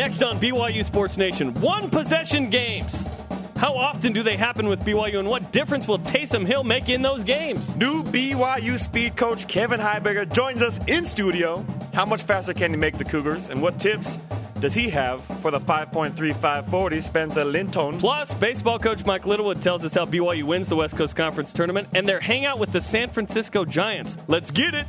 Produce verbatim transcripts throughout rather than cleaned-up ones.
Next on B Y U Sports Nation, one-possession games. How often do they happen with B Y U, and what difference will Taysom Hill make in those games? New B Y U speed coach Kevin Heiberger joins us in studio. How much faster can he make the Cougars, and what tips does he have for the five thirty-five forty Spencer Linton? Plus, baseball coach Mike Littlewood tells us how B Y U wins the West Coast Conference Tournament and their hangout with the San Francisco Giants. Let's get it.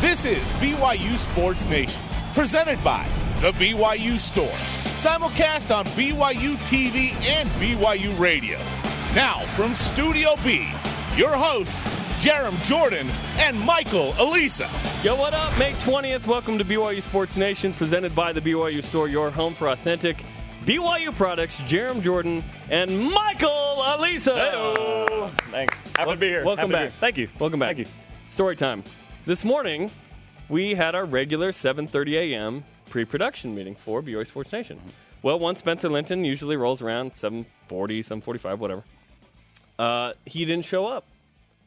This is B Y U Sports Nation, presented by The B Y U Store. Simulcast on B Y U T V and B Y U Radio. Now, from Studio B, your hosts, Jerem Jordan and Michael Alisa. Yo, what up? May twentieth. Welcome to B Y U Sports Nation, presented by The B Y U Store, your home for authentic B Y U products. Jerem Jordan and Michael Alisa. Hello. Thanks. Happy well, to be here. Welcome Happy back. Here. Thank you. Welcome back. Thank you. Story time. This morning, we had our regular seven thirty a.m. pre-production meeting for B Y U Sports Nation. Well, one Spencer Linton usually rolls around seven forty, seven forty-five, whatever. Uh, he didn't show up.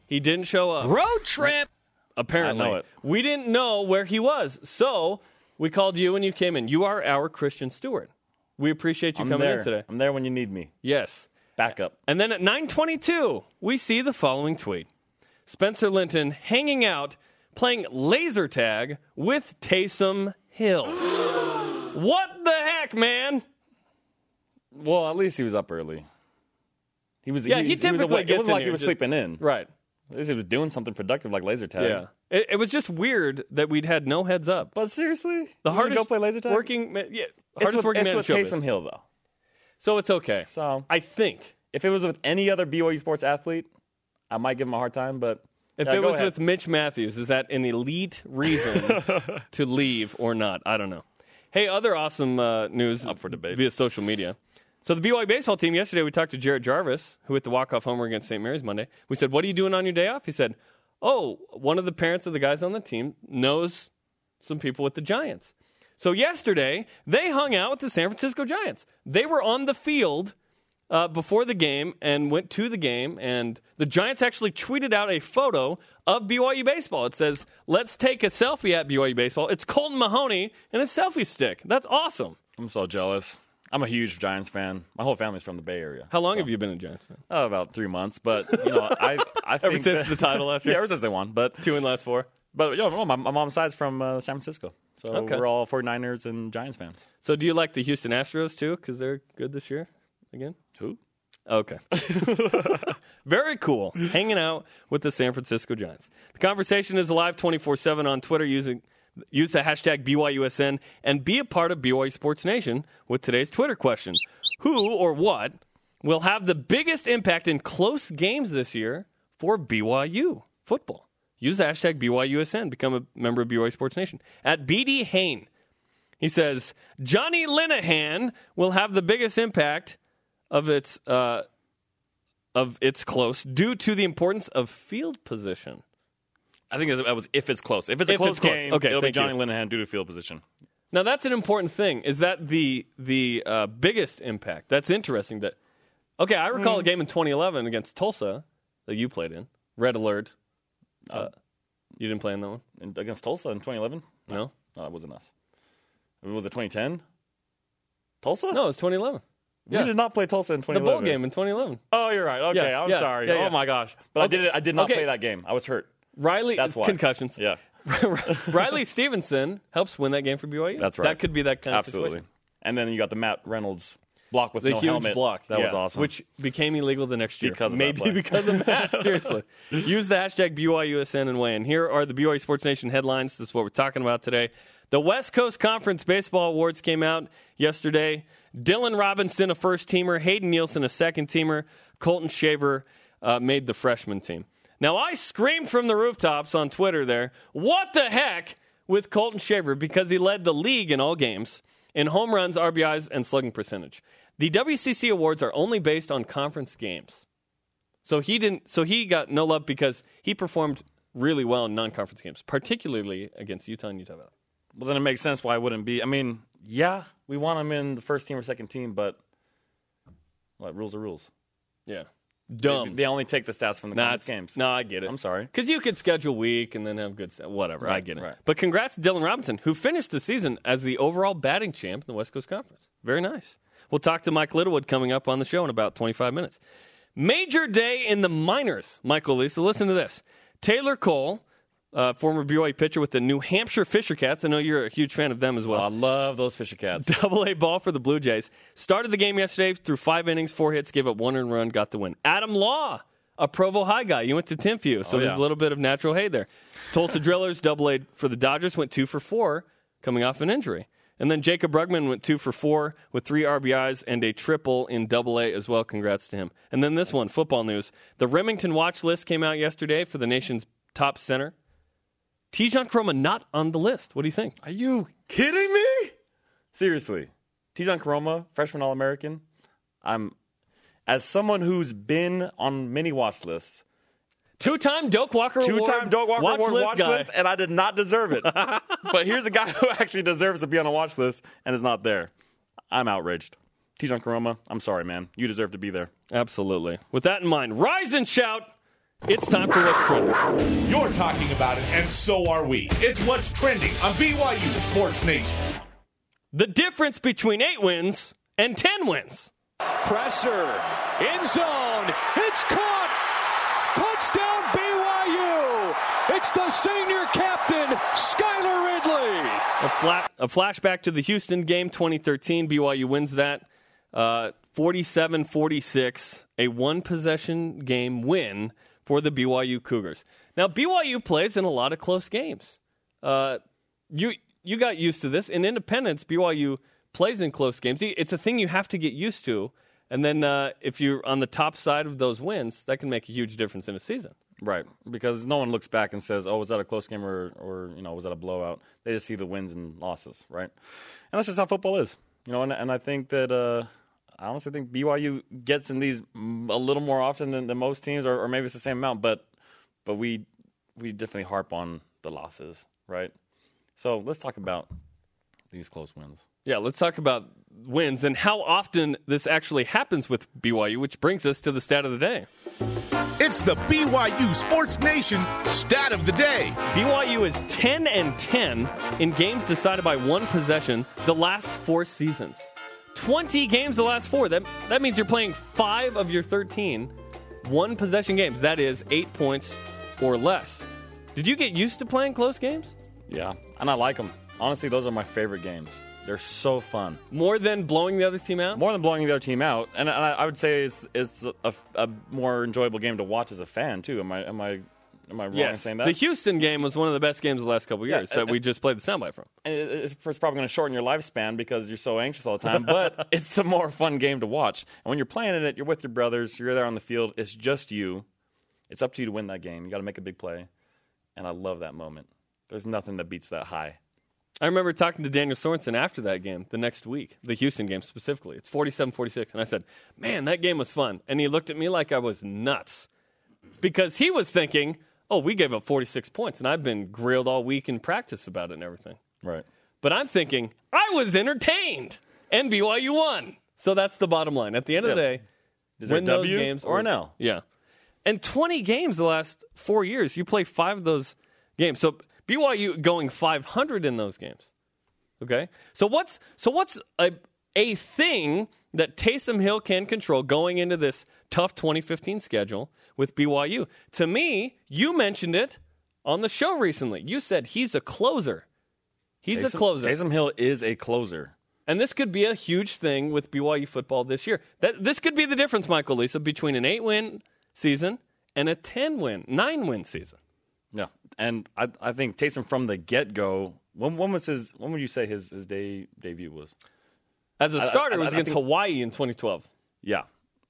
He didn't show up. Road trip! Apparently. I know it. We didn't know where he was, so we called you and you came in. You are our Christian Stewart. We appreciate you I'm coming there. in today. I'm there when you need me. Yes. Back up. And then at nine twenty-two, we see the following tweet. Spencer Linton hanging out, playing laser tag with Taysom Hill. What the heck, man? Well, at least he was up early. He was. Yeah, he, he typically was gets It wasn't in like here, he was just sleeping in. Right. At least he was doing something productive like laser tag. Yeah. It, it was just weird that we'd had no heads up. But seriously? The you hardest go play laser tag? Working man, yeah, hardest with, working man in showbiz. It's with Taysom Hill, though. So it's okay. So I think. If it was with any other B Y U sports athlete, I might give him a hard time, but... If yeah, it was ahead. with Mitch Matthews, is that an elite reason to leave or not? I don't know. Hey, other awesome uh, news Up for debate. via social media. So the B Y U baseball team, yesterday we talked to Jared Jarvis, who hit the walk-off homer against Saint Mary's Monday. We said, what are you doing on your day off? He said, oh, one of the parents of the guys on the team knows some people with the Giants. So yesterday, they hung out with the San Francisco Giants. They were on the field Uh, before the game and went to the game, and the Giants actually tweeted out a photo of B Y U baseball. It says, let's take a selfie at B Y U baseball. It's Colton Mahoney and a selfie stick. That's awesome. I'm so jealous. I'm a huge Giants fan. My whole family's from the Bay Area. How long so. have you been a Giants fan? Oh, about three months, but you know, I, I think ever since that, the title last year. Yeah, ever since they won, but two in the last four. But you know, my, my mom's side's from uh, San Francisco, so okay. we're all forty-niners and Giants fans. So, do you like the Houston Astros too? Because they're good this year again. Who? Okay. Very cool. Hanging out with the San Francisco Giants. The conversation is live twenty-four seven on Twitter. Using, use the hashtag B Y U S N and be a part of B Y U Sports Nation with today's Twitter question. Who or what will have the biggest impact in close games this year for B Y U football? Use the hashtag B Y U S N. Become a member of B Y U Sports Nation. At B D Hain, he says, Johnny Linehan will have the biggest impact of its uh, of its close due to the importance of field position. I think that was if it's close. If it's a if close it's game, close. Okay, it'll be Johnny you. Linehan due to field position. Now, that's an important thing. Is that the the uh, biggest impact? That's interesting. That Okay, I recall mm. a game in twenty eleven against Tulsa that you played in. Red Alert. Uh, uh, you didn't play in that one? In, against Tulsa in twenty eleven? No. No, that no, wasn't us. Was it twenty ten? Tulsa? No, it was twenty eleven. We yeah. did not play Tulsa in twenty eleven. The bowl game in twenty eleven. Oh, you're right. Okay, yeah, I'm yeah, sorry. Yeah, yeah. Oh, my gosh. But okay. I did I did not okay. play that game. I was hurt. Riley, That's why. Concussions. Yeah. Riley Stevenson helps win that game for B Y U. That's right. That could be that kind Absolutely. of situation. And then you got the Matt Reynolds block with the no helmet. The huge block. That yeah. was awesome. Which became illegal the next year. Because of Maybe because of Matt. Seriously. Use the hashtag B Y U S N and weigh in. Here are the B Y U Sports Nation headlines. This is what we're talking about today. The West Coast Conference Baseball Awards came out yesterday. Dylan Robinson, a first-teamer. Hayden Nielsen, a second-teamer. Colton Shaver uh, made the freshman team. Now, I screamed from the rooftops on Twitter there, what the heck with Colton Shaver? Because he led the league in all games in home runs, R B Is, and slugging percentage. The W C C awards are only based on conference games. So he didn't. So he got no love because he performed really well in non-conference games, particularly against Utah and Utah Valley. Well, then it makes sense why it wouldn't be. I mean, yeah, we want him in the first team or second team, but what, rules are rules. Yeah. dumb. They only take the stats from the nah, conference games. No, nah, I get it. I'm sorry. Because you could schedule week and then have good stats. Whatever, right, I get it. Right. But congrats to Dylan Robinson, who finished the season as the overall batting champ in the West Coast Conference. Very nice. We'll talk to Mike Littlewood coming up on the show in about twenty-five minutes. Major day in the minors, Michael Alisa. Listen to this. Taylor Cole, uh, former B Y U pitcher with the New Hampshire Fisher Cats. I know you're a huge fan of them as well. Oh, I love those Fisher Cats. Double A ball for the Blue Jays. Started the game yesterday, threw five innings, four hits, gave up one earned run, got the win. Adam Law, a Provo High guy. You went to Timview, so oh, yeah. there's a little bit of natural hay there. Tulsa Drillers, double A for the Dodgers, went two for four, coming off an injury. And then Jacob Brugman went two for four with three R B Is and a triple in double A as well. Congrats to him. And then this one, football news. The Remington watch list came out yesterday for the nation's top center. T J Cromer not on the list. What do you think? Are you kidding me? Seriously. T J Cromer, freshman All-American. I'm, as someone who's been on many watch lists, Two-time Doak Walker Two-time Award. Two-time Doak Walker watch Award list watch guy. list, and I did not deserve it. But here's a guy who actually deserves to be on a watch list and is not there. I'm outraged. T J Cromer, I'm sorry, man. You deserve to be there. Absolutely. With that in mind, rise and shout. It's time for What's Trending. You're talking about it, and so are we. It's What's Trending on B Y U Sports Nation. The difference between eight wins and ten wins. Presser. In zone. It's caught. Touchdown B Y U! It's the senior captain, Skylar Ridley! A, flat, a flashback to the Houston game, twenty thirteen. B Y U wins that uh, forty-seven forty-six, a one-possession game win for the B Y U Cougars. Now, B Y U plays in a lot of close games. Uh, you, you got used to this. In Independence, B Y U plays in close games. It's a thing you have to get used to. And then uh, if you're on the top side of those wins, that can make a huge difference in a season. Right, because no one looks back and says, oh, was that a close game or, or you know, was that a blowout? They just see the wins and losses, right? And that's just how football is. You know, and, and I think that uh, I honestly think B Y U gets in these a little more often than, than most teams, or, or maybe it's the same amount, but but we we definitely harp on the losses, right? So let's talk about these close wins. Yeah, let's talk about wins and how often this actually happens with B Y U, which brings us to the stat of the day. It's the B Y U Sports Nation stat of the day. B Y U is ten and ten in games decided by one possession the last four seasons. twenty games the last four. That, that means you're playing five of your thirteen one possession games. That is eight points or less. Did you get used to playing close games? Yeah, and I like them. Honestly, those are my favorite games. They're so fun. More than blowing the other team out? More than blowing the other team out. And I, I would say it's it's a, a more enjoyable game to watch as a fan, too. Am I am I, am I wrong yes. in saying that? The Houston game was one of the best games of the last couple of years yeah, that and, we just played the soundbite from. And it, it's probably going to shorten your lifespan because you're so anxious all the time, but it's the more fun game to watch. And when you're playing in it, you're with your brothers, you're there on the field, it's just you. It's up to you to win that game. You got to make a big play. And I love that moment. There's nothing that beats that high. I remember talking to Daniel Sorensen after that game the next week, the Houston game specifically. It's forty-seven forty-six. And I said, man, that game was fun. And he looked at me like I was nuts because he was thinking, oh, we gave up forty-six points. And I've been grilled all week in practice about it and everything. Right. But I'm thinking, I was entertained. And B Y U won. So that's the bottom line. At the end of yeah. the day, Is win those w games. Or an L. Yeah. And twenty games the last four years, you play five of those games. So B Y U going five hundred in those games. Okay? So what's so what's a a thing that Taysom Hill can control going into this tough twenty fifteen schedule with B Y U? To me, you mentioned it on the show recently. You said he's a closer. He's Taysom, a closer. Taysom Hill is a closer. And this could be a huge thing with B Y U football this year. That this could be the difference, Michael Alisa, between an eight-win season and a ten-win, nine-win season. Yeah, and I, I think Taysom from the get-go, when, when was his? When would you say his, his day, debut was? As a starter, I, I, it was I, I against think, Hawaii in twenty twelve. Yeah.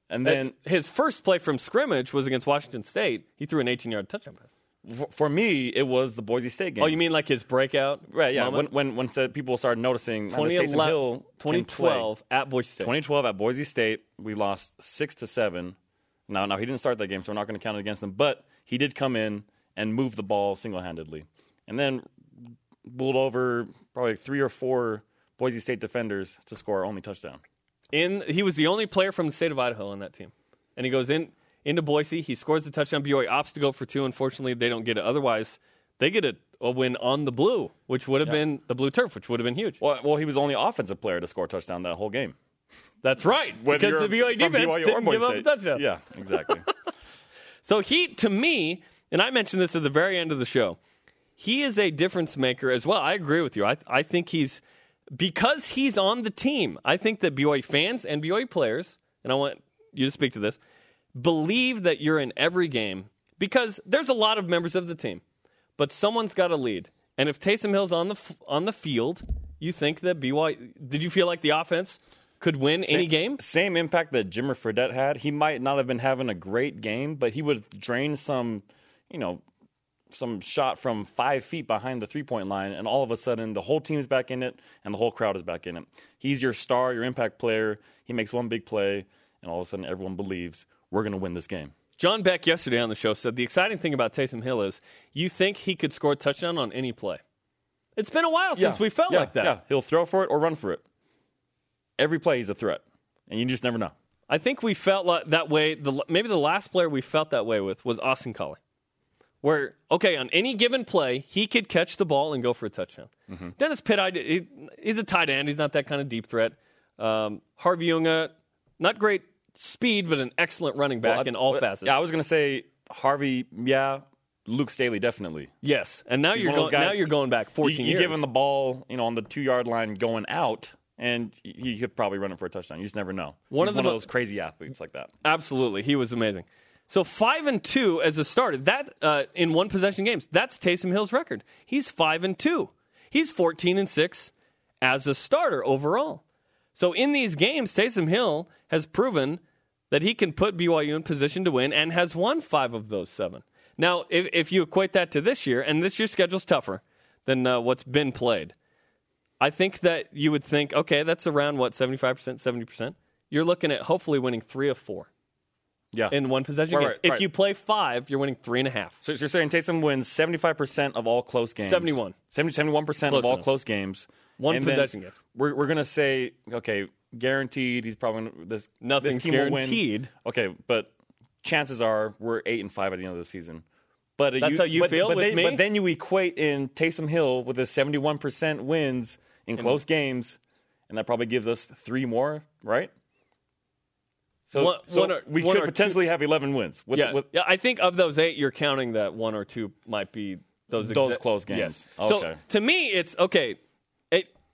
And then and his first play from scrimmage was against Washington State. He threw an eighteen-yard touchdown pass. For, for me, it was the Boise State game. Oh, you mean like his breakout? Right, yeah. Moment? When when when people started noticing Taysom Hill twenty twelve at Boise State. twenty twelve at Boise State, we lost six to seven. Now, now, he didn't start that game, so we're not going to count it against him. But he did come in and move the ball single-handedly. And then bulled over probably three or four Boise State defenders to score our only touchdown. In, he was the only player from the state of Idaho on that team. And he goes in into Boise. He scores the touchdown. B Y U opts to go for two. Unfortunately, they don't get it. Otherwise, they get a, a win on the blue, which would have yeah. been the blue turf, which would have been huge. Well, well, he was the only offensive player to score a touchdown that whole game. That's right. Whether because the B Y U defense B Y U didn't give up a touchdown. Yeah, exactly. So he, to me, and I mentioned this at the very end of the show, he is a difference maker as well. I agree with you. I, I think he's, because he's on the team, I think that B Y U fans and B Y U players, and I want you to speak to this, believe that you're in every game because there's a lot of members of the team, but someone's got to lead. And if Taysom Hill's on the on the field, you think that B Y U, did you feel like the offense could win same, any game? Same impact that Jimmer Fredette had. He might not have been having a great game, but he would drain some, you know, some shot from five feet behind the three-point line, and all of a sudden the whole team's back in it and the whole crowd is back in it. He's your star, your impact player. He makes one big play, and all of a sudden everyone believes we're going to win this game. John Beck yesterday on the show said the exciting thing about Taysom Hill is you think he could score a touchdown on any play. It's been a while yeah, since we felt yeah, like that. Yeah, he'll throw for it or run for it. Every play he's a threat, and you just never know. I think we felt like that way. The, maybe the last player we felt that way with was Austin Collie. Where, okay, on any given play, he could catch the ball and go for a touchdown. Mm-hmm. Dennis Pitt, I, he, he's a tight end. He's not that kind of deep threat. Um, Harvey Unga, not great speed, but an excellent running back well, I, in all well, facets. Yeah, I was going to say Harvey, yeah, Luke Staley, definitely. Yes, and now he's you're going. Guys, now you're going back fourteen you, you years. You give him the ball, you know, on the two-yard line going out, and he could probably run it for a touchdown. You just never know. One, of, one mo- of those crazy athletes like that. Absolutely, he was amazing. So five and two as a starter. That uh, in one possession games. That's Taysom Hill's record. He's five and two. He's fourteen and six as a starter overall. So in these games, Taysom Hill has proven that he can put B Y U in position to win and has won five of those seven. Now, if, if you equate that to this year, and this year's schedule's tougher than uh, what's been played, I think that you would think, okay, that's around, what, seventy-five percent, seventy percent? You're looking at hopefully winning three of four yeah. in one possession right, games. Right, if right. you play five, you're winning three and a half. So you're saying Taysom wins seventy-five percent of all close games. seventy-one. seventy, seventy-one percent close of all enough. Close games. One and possession game. We're, we're going to say, okay, guaranteed he's probably gonna, this nothing's this team guaranteed. Will win. Okay, but chances are we're eight and five at the end of the season. But that's you, how you but, feel but with they, me. But then you equate in Taysom Hill with a seventy-one percent wins in close in, games, and that probably gives us three more, right? So, one, so one or, we could potentially two. have eleven wins. With, yeah, with, yeah, I think of those eight, you're counting that one or two might be those exa- those close games. Yes. Okay. So to me, it's okay.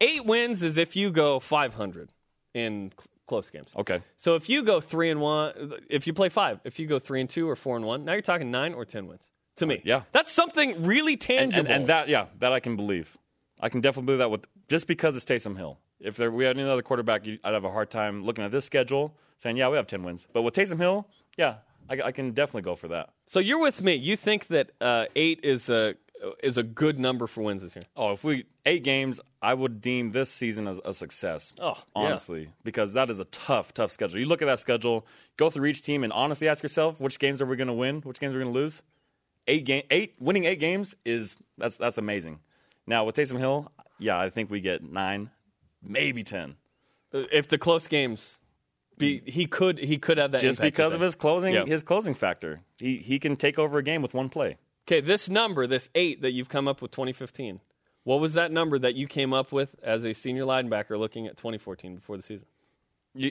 Eight wins is if you go five hundred in cl- close games. Okay. So if you go three and one, if you play five, if you go three and two or four and one, now you're talking nine or ten wins. To me, yeah, that's something really tangible. And, and, and that, yeah, that I can believe. I can definitely believe that with just because it's Taysom Hill. If there we had any other quarterback, you, I'd have a hard time looking at this schedule saying, yeah, we have ten wins. But with Taysom Hill, yeah, I, I can definitely go for that. So you're with me. You think that uh, eight is a is a good number for wins this year? Oh, if we eight games, I would deem this season as a success. Oh, honestly, yeah. Because that is a tough, tough schedule. You look at that schedule, go through each team, and honestly ask yourself, which games are we going to win? Which games are we going to lose? Eight game, eight winning eight games is that's that's amazing. Now with Taysom Hill, yeah, I think we get nine, maybe ten. If the close games, be he could he could have that just because of his closing yep. his closing factor. He he can take over a game with one play. Okay, this number, this eight that you've come up with twenty fifteen, what was that number that you came up with as a senior linebacker looking at twenty fourteen before the season? You,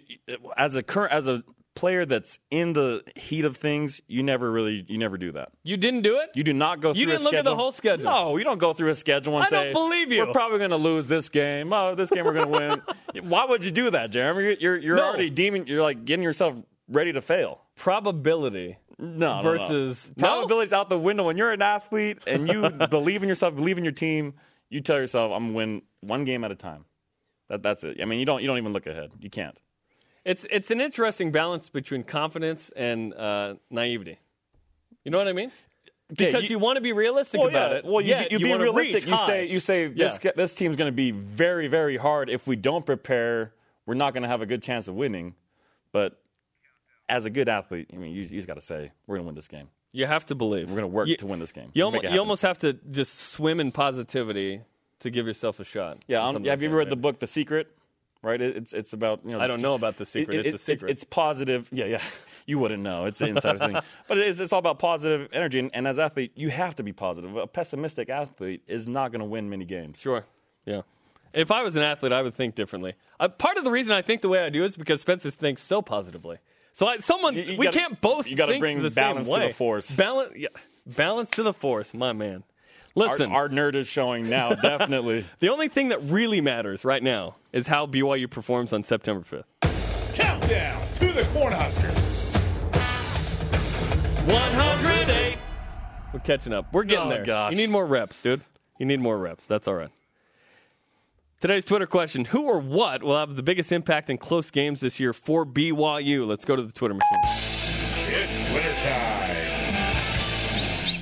as a current, as a player that's in the heat of things, you never really, you never do that. You didn't do it? You do not go through a schedule. You didn't look at the whole schedule? No, you don't go through a schedule and I say, I don't believe you. We're probably going to lose this game. Oh, this game we're going to win. Why would you do that, Jeremy? You're, you're no. already deeming, you're like getting yourself ready to fail. Probability. No, versus no, no. probability's out the window. When you're an athlete and you believe in yourself, believe in your team, you tell yourself, "I'm gonna win one game at a time." That that's it. I mean, you don't you don't even look ahead. You can't. It's it's an interesting balance between confidence and uh, naivety. You know what I mean? Because yeah, you, you want to be realistic well, about yeah. it. Well, you, yeah, you, you, you be realistic. You say you say this yeah. this team's going to be very very hard. If we don't prepare, we're not going to have a good chance of winning. But as a good athlete, I mean, you, you just got to say, we're going to win this game. You have to believe. We're going to work you, to win this game. You, almost, you almost have to just swim in positivity to give yourself a shot. Yeah, yeah have you ever read the book, The Secret? right? It, it's it's about, you know. I don't know about the secret. It, it, it's a secret. It, it's positive. Yeah, yeah. You wouldn't know. It's an insider thing. But it is, it's all about positive energy. And, and as an athlete, you have to be positive. A pessimistic athlete is not going to win many games. Sure. Yeah. If I was an athlete, I would think differently. I, part of the reason I think the way I do is because Spencer thinks so positively. So I, someone you, you we gotta, can't both. You got to bring the balance same way. to the force. Balance, yeah, balance to the force, my man. Listen, our, our nerd is showing now. Definitely, the only thing that really matters right now is how B Y U performs on September fifth. Countdown to the Cornhuskers. one hundred eight. We're catching up. We're getting oh, there. Gosh. You need more reps, dude. You need more reps. That's all right. Today's Twitter question, who or what will have the biggest impact in close games this year for B Y U? Let's go to the Twitter machine. It's Twitter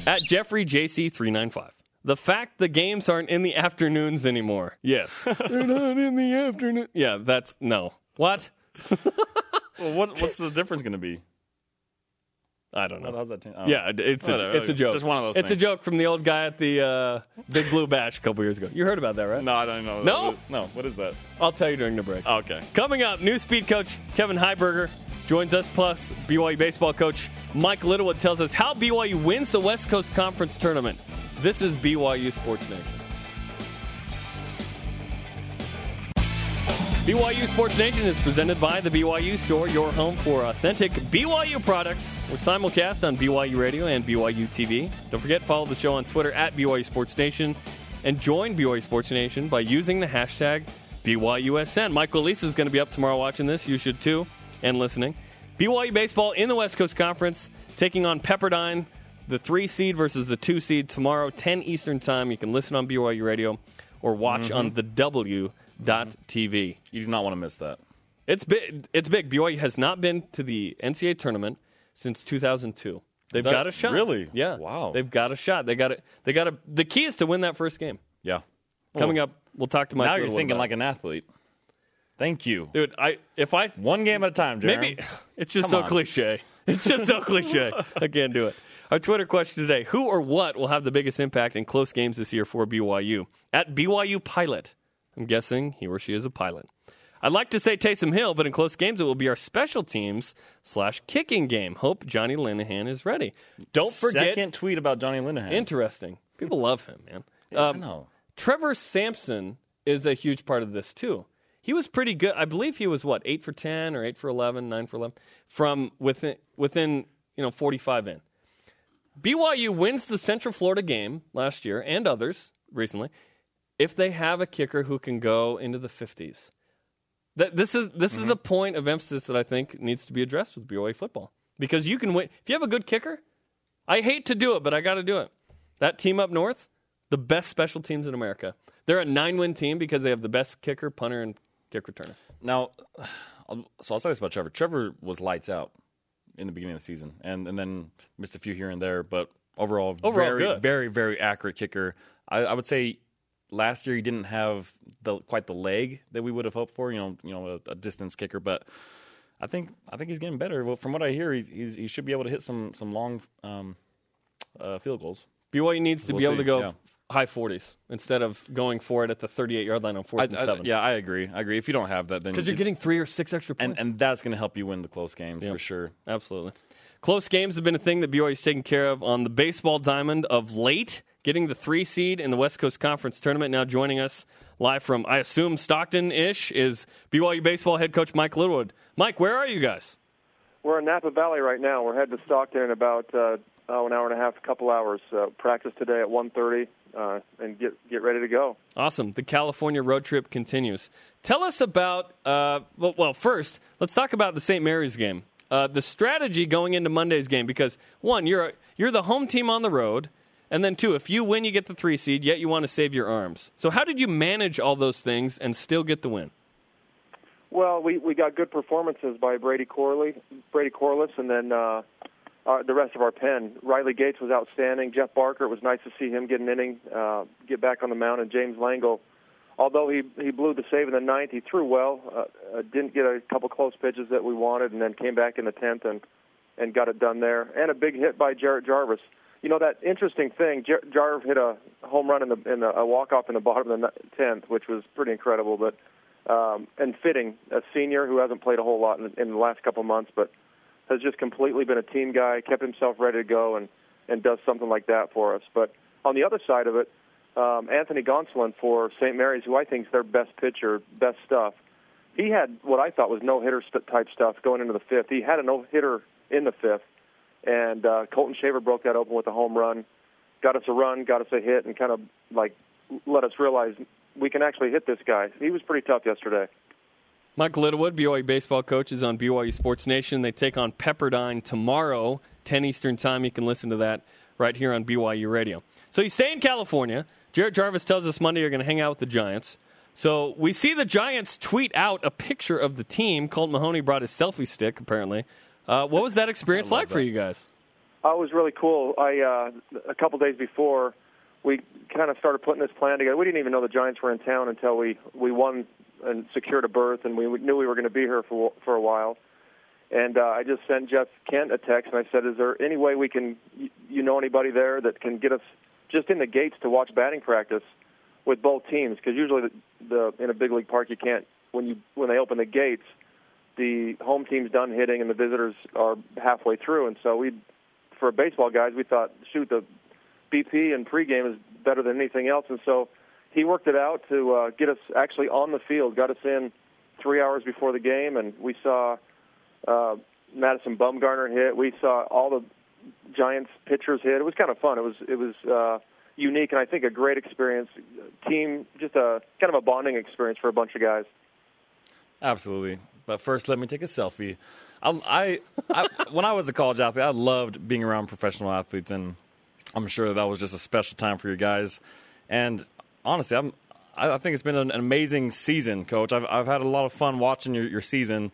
time. At Jeffrey J C three ninety-five. The fact the games aren't in the afternoons anymore. Yes. They're not in the afternoon. Yeah, that's... No. What? Well, what what's the difference going to be? I don't know. How's that change? Oh. Yeah, it's a, it's a joke. Just one of those. It's things. a joke from the old guy at the uh, Big Blue Bash a couple years ago. You heard about that, right? No, I don't know. No, no. What is that? I'll tell you during the break. Oh, okay. Coming up, new speed coach Kevin Heiberger joins us. Plus, B Y U baseball coach Mike Littlewood tells us how B Y U wins the West Coast Conference tournament. This is B Y U Sports Nation. B Y U Sports Nation is presented by the B Y U Store, your home for authentic B Y U products. We're simulcast on B Y U Radio and B Y U T V. Don't forget, follow the show on Twitter at B Y U Sports Nation and join B Y U Sports Nation by using the hashtag B Y U S N. Michael Alisa is going to be up tomorrow watching this. You should too, and listening. B Y U baseball in the West Coast Conference, taking on Pepperdine, the three seed versus the two seed tomorrow, ten Eastern time. You can listen on B Y U Radio or watch mm-hmm. on the W. Dot T V. You do not want to miss that. It's big. It's big. B Y U has not been to the N C A A tournament since two thousand two. They've that, got a shot. Really? Yeah. Wow. They've got a shot. They got it. They got a. The key is to win that first game. Yeah. Coming well, up, we'll talk to Mike. Now you're thinking like an athlete. Thank you, dude. I if I one game at a time, Jeremy. Maybe it's just Come so on. cliche. It's just so cliche. I can't do it. Our Twitter question today: who or what will have the biggest impact in close games this year for B Y U? At B Y U Pilot. I'm guessing he or she is a pilot. I'd like to say Taysom Hill, but in close games, it will be our special teams slash kicking game. Hope Johnny Linehan is ready. Don't forget. Second tweet about Johnny Linehan. Interesting. People love him, man. Yeah, um, I know. Trevor Sampson is a huge part of this, too. He was pretty good. I believe he was, what, eight for ten or eight for eleven, nine for eleven, from within, within you know, forty-five in. B Y U wins the Central Florida game last year and others recently. If they have a kicker who can go into the fifties, that this is this mm-hmm. is a point of emphasis that I think needs to be addressed with B Y U football, because you can win if you have a good kicker. I hate to do it, but I got to do it. That team up north, the best special teams in America. They're a nine-win team because they have the best kicker, punter, and kick returner. Now, so I'll say this about Trevor. Trevor was lights out in the beginning of the season, and and then missed a few here and there, but overall, overall very good. very very accurate kicker. I, I would say. Last year, he didn't have the quite the leg that we would have hoped for, you know, you know, a, a distance kicker. But I think I think he's getting better. Well, from what I hear, he he's, he should be able to hit some some long um, uh, field goals. B Y U needs to we'll be able see. to go yeah. high forties instead of going for it at the thirty-eight-yard line on fourth I, and seven. I, yeah, I agree. I agree. If you don't have that, then because you're it, getting three or six extra points, and, and that's going to help you win the close games yeah. for sure. Absolutely. Close games have been a thing that B Y U's taken care of on the baseball diamond of late. Getting the three seed in the West Coast Conference tournament. Now joining us live from, I assume, Stockton-ish is B Y U baseball head coach Mike Littlewood. Mike, where are you guys? We're in Napa Valley right now. We're headed to Stockton in about uh, oh, an hour and a half, a couple hours. Uh, practice today at one thirty uh, and get get ready to go. Awesome. The California road trip continues. Tell us about, uh, well, well, first, let's talk about the Saint Mary's game. Uh, the strategy going into Monday's game, because, one, you're you're the home team on the road. And then, two, if you win, you get the three seed, yet you want to save your arms. So how did you manage all those things and still get the win? Well, we, we got good performances by Brady Corley, Brady Corliss, and then uh, our, the rest of our pen. Riley Gates was outstanding. Jeff Barker, it was nice to see him get an inning, uh, get back on the mound. And James Langle, although he, he blew the save in the ninth, he threw well, uh, didn't get a couple close pitches that we wanted, and then came back in the tenth and, and got it done there. And a big hit by Jared Jarvis. You know, that interesting thing, Jar- Jarv hit a home run in the in the, a walk-off in the bottom of the tenth, which was pretty incredible. But um, and fitting, a senior who hasn't played a whole lot in, in the last couple months, but has just completely been a team guy, kept himself ready to go, and, and does something like that for us. But on the other side of it, um, Anthony Gonsolin for Saint Mary's, who I think is their best pitcher, best stuff, he had what I thought was no-hitter type stuff going into the fifth. He had a no-hitter in the fifth, and uh, Colton Shaver broke that open with a home run, got us a run, got us a hit, and kind of like let us realize we can actually hit this guy. He was pretty tough yesterday. Mike Littlewood, B Y U baseball coach, is on B Y U Sports Nation. They take on Pepperdine tomorrow, ten Eastern time. You can listen to that right here on B Y U Radio. So you stay in California. Jared Jarvis tells us Monday you're going to hang out with the Giants. So we see the Giants tweet out a picture of the team. Colton Mahoney brought his selfie stick, apparently. Uh, what was that experience like that. for you guys? Oh, it was really cool. I uh, a couple days before, we kind of started putting this plan together. We didn't even know the Giants were in town until we, we won and secured a berth, and we knew we were going to be here for for a while. And uh, I just sent Jeff Kent a text, and I said, is there any way we can, you know, anybody there that can get us just in the gates to watch batting practice with both teams? Because usually the, the in a big league park, you can't, when you when they open the gates, the home team's done hitting and the visitors are halfway through. And so we, for baseball guys, we thought, shoot, the B P and pregame is better than anything else. And so he worked it out to uh, get us actually on the field, got us in three hours before the game, and we saw uh, Madison Bumgarner hit. We saw all the Giants pitchers hit. It was kind of fun. It was it was uh, unique, and I think a great experience. Team, just a kind of a bonding experience for a bunch of guys. Absolutely. But first, let me take a selfie. I, I, I when I was a college athlete, I loved being around professional athletes, and I'm sure that was just a special time for you guys. And honestly, I'm, I think it's been an amazing season, Coach. I've, I've had a lot of fun watching your, your season.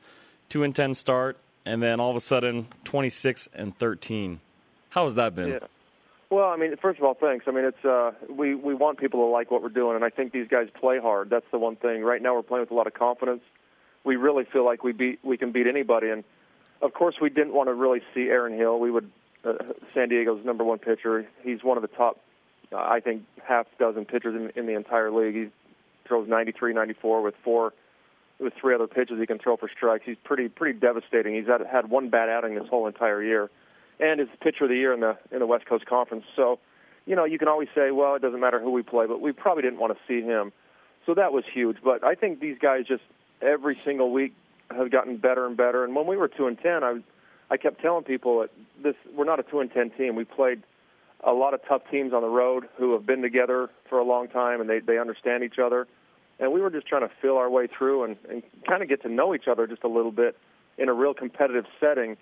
two and ten start, and then all of a sudden, twenty-six and thirteen. How has that been? Yeah. Well, I mean, first of all, thanks. I mean, it's uh, we, we want people to like what we're doing, and I think these guys play hard. That's the one thing. Right now, we're playing with a lot of confidence. We really feel like we beat we can beat anybody. And, of course, we didn't want to really see Aaron Hill. We would uh, San Diego's number one pitcher. He's one of the top, uh, I think, half dozen pitchers in, in the entire league. He throws ninety-three, ninety-four with four, with three other pitches he can throw for strikes. He's pretty pretty devastating. He's had, had one bad outing this whole entire year, and is pitcher of the year in the in the West Coast Conference. So, you know, you can always say, well, it doesn't matter who we play, but we probably didn't want to see him. So that was huge. But I think these guys just every single week have gotten better and better. And when we were two and ten, I, I kept telling people that this we're not a two and ten team. We played a lot of tough teams on the road who have been together for a long time, and they they understand each other. And we were just trying to feel our way through and, and kind of get to know each other just a little bit in a real competitive setting.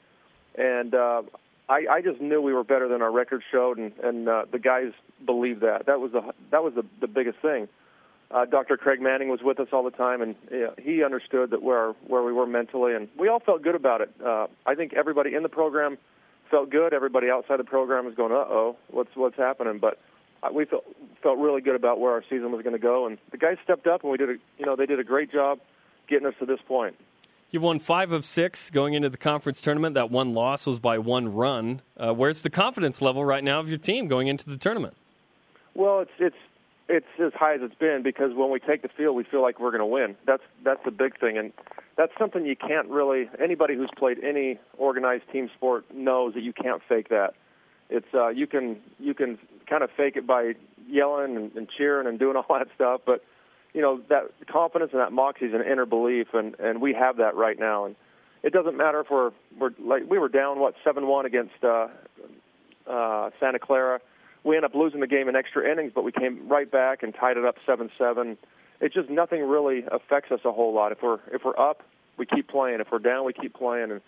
And uh, I, I just knew we were better than our record showed, and, and uh, the guys believed that. That was the that was the, the biggest thing. Uh, Doctor Craig Manning was with us all the time, and you know, he understood that where where we were mentally, and we all felt good about it. Uh, I think everybody in the program felt good. Everybody outside the program was going, uh-oh, what's what's happening? But we felt felt really good about where our season was going to go, and the guys stepped up, and we did a, you know they did a great job getting us to this point. You've won five of six going into the conference tournament. That one loss was by one run. Uh, where's the confidence level right now of your team going into the tournament? Well, it's it's it's as high as it's been, because when we take the field, we feel like we're going to win. That's that's the big thing, and that's something you can't really. Anybody who's played any organized team sport knows that you can't fake that. It's uh, you can you can kind of fake it by yelling and, and cheering and doing all that stuff, but you know that confidence and that moxie is an inner belief, and, and we have that right now. And it doesn't matter if we're we're like we were down what seven one against uh, uh, Santa Clara. We end up losing the game in extra innings, but we came right back and tied it up seven seven. It just nothing really affects us a whole lot. If we're if we're up, we keep playing. If we're down, we keep playing. And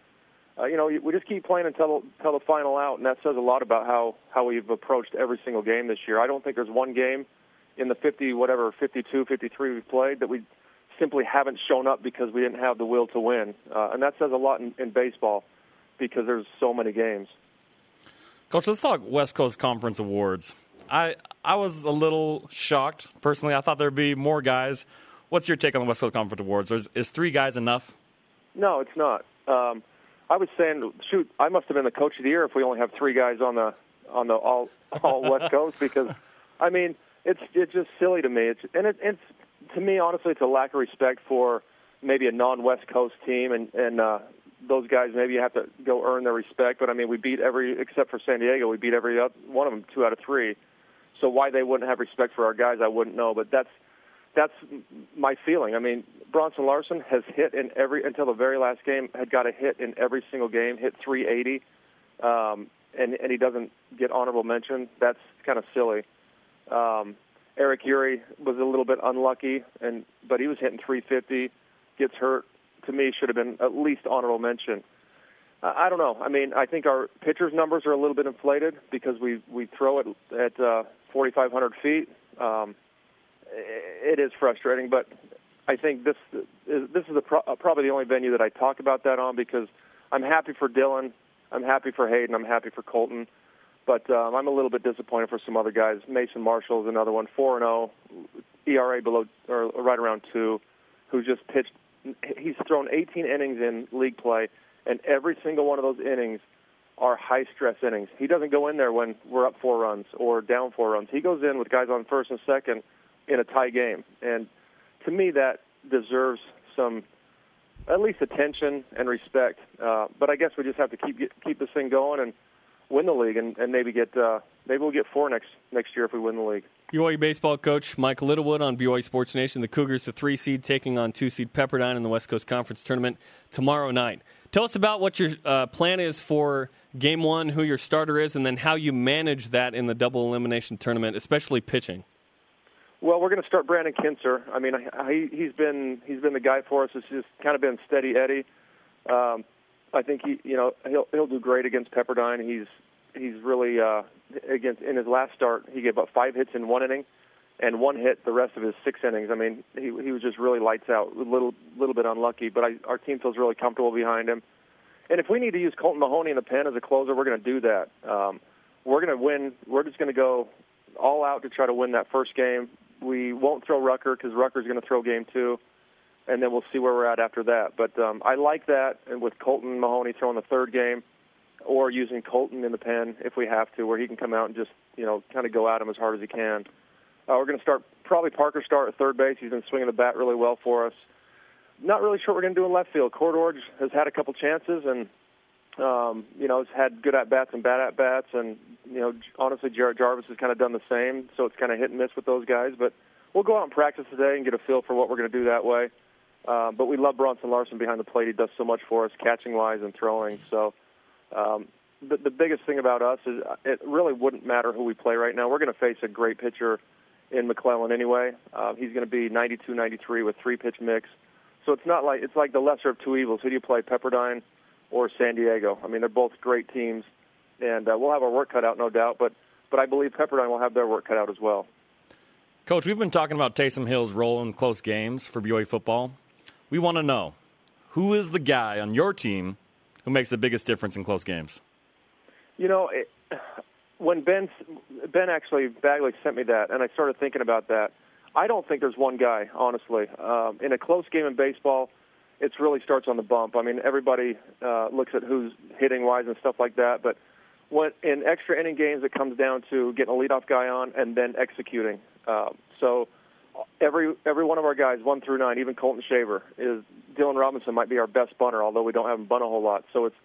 Uh, you know, we just keep playing until, until the final out, and that says a lot about how, how we've approached every single game this year. I don't think there's one game in the fifty, whatever, fifty-two, fifty-three we've played that we simply haven't shown up because we didn't have the will to win. Uh, and that says a lot in, in baseball, because there's so many games. Coach, let's talk West Coast Conference Awards. I, I was a little shocked, personally. I thought there would be more guys. What's your take on the West Coast Conference Awards? Is, is three guys enough? No, it's not. Um, I was saying, shoot, I must have been the coach of the year if we only have three guys on the on the all all West Coast, because I mean it's it's just silly to me. It's and it, it's to me, honestly, it's a lack of respect for maybe a non-West Coast team, and, and uh, those guys maybe have to go earn their respect. But, I mean, we beat every, except for San Diego, we beat every one of them two out of three. So why they wouldn't have respect for our guys, I wouldn't know. But that's that's my feeling. I mean, Bronson Larson has hit in every, until the very last game, had got a hit in every single game, hit three eighty, um, and, and he doesn't get honorable mention. That's kind of silly. Um, Eric Ury was a little bit unlucky, and but he was hitting three fifty, gets hurt. To me, should have been at least honorable mention. I don't know. I mean, I think our pitchers' numbers are a little bit inflated because we, we throw it at uh, forty-five hundred feet. Um, it is frustrating, but I think this is, this is a pro- probably the only venue that I talk about that on, because I'm happy for Dylan, I'm happy for Hayden, I'm happy for Colton, but um, I'm a little bit disappointed for some other guys. Mason Marshall is another one, four and oh, E R A below or right around two, who just pitched. He's thrown eighteen innings in league play. And every single one of those innings are high-stress innings. He doesn't go in there when we're up four runs or down four runs. He goes in with guys on first and second in a tie game. And to me, that deserves some, at least, attention and respect. Uh, but I guess we just have to keep get, keep this thing going and win the league, and, and maybe get uh, maybe we'll get four next next year if we win the league. B Y U baseball coach Mike Littlewood on B Y U Sports Nation. The Cougars, the three seed, taking on two seed Pepperdine in the West Coast Conference Tournament tomorrow night. Tell us about what your uh, plan is for game one, who your starter is, and then how you manage that in the double elimination tournament, especially pitching. Well, we're going to start Brandon Kinzer. I mean, I, I, he's been he's been the guy for us. It's just kind of been steady Eddie. Um, I think he, you know, he'll he'll do great against Pepperdine. He's He's really, uh, against, in his last start, he gave up five hits in one inning and one hit the rest of his six innings. I mean, he he was just really lights out, a little, little bit unlucky, but I, our team feels really comfortable behind him. And if we need to use Colton Mahoney in the pen as a closer, we're going to do that. Um, we're going to win. We're just going to go all out to try to win that first game. We won't throw Rucker because Rucker's going to throw game two, and then we'll see where we're at after that. But um, I like that, and with Colton Mahoney throwing the third game, or using Colton in the pen if we have to, where he can come out and just, you know, kind of go at him as hard as he can. Uh, we're going to start probably Parker start at third base. He's been swinging the bat really well for us. Not really sure what we're going to do in left field. Cordorge has had a couple chances and, um, you know, has had good at-bats and bad at-bats. And, you know, honestly, Jared Jarvis has kind of done the same, so it's kind of hit and miss with those guys. But we'll go out and practice today and get a feel for what we're going to do that way. Uh, but we love Bronson Larson behind the plate. He does so much for us, catching-wise and throwing. So... Um, the, the biggest thing about us is it really wouldn't matter who we play right now. We're going to face a great pitcher in McClellan anyway. Uh, he's going to be ninety-two ninety-three with three-pitch mix. So it's not like it's like the lesser of two evils. Who do you play, Pepperdine or San Diego? I mean, they're both great teams, and uh, we'll have our work cut out, no doubt, but, but I believe Pepperdine will have their work cut out as well. Coach, we've been talking about Taysom Hill's role in close games for B Y U football. We want to know, who is the guy on your team who makes the biggest difference in close games? You know, it, when Ben, Ben actually, Bagley sent me that, and I started thinking about that. I don't think there's one guy, honestly. Um, in a close game in baseball, it really starts on the bump. I mean, everybody uh, looks at who's hitting-wise and stuff like that, but what, in extra inning games, it comes down to getting a leadoff guy on and then executing. Uh, so every every one of our guys, one through nine, even Colton Shaver, is Dylan Robinson might be our best bunter, although we don't have him bunt a whole lot. So it's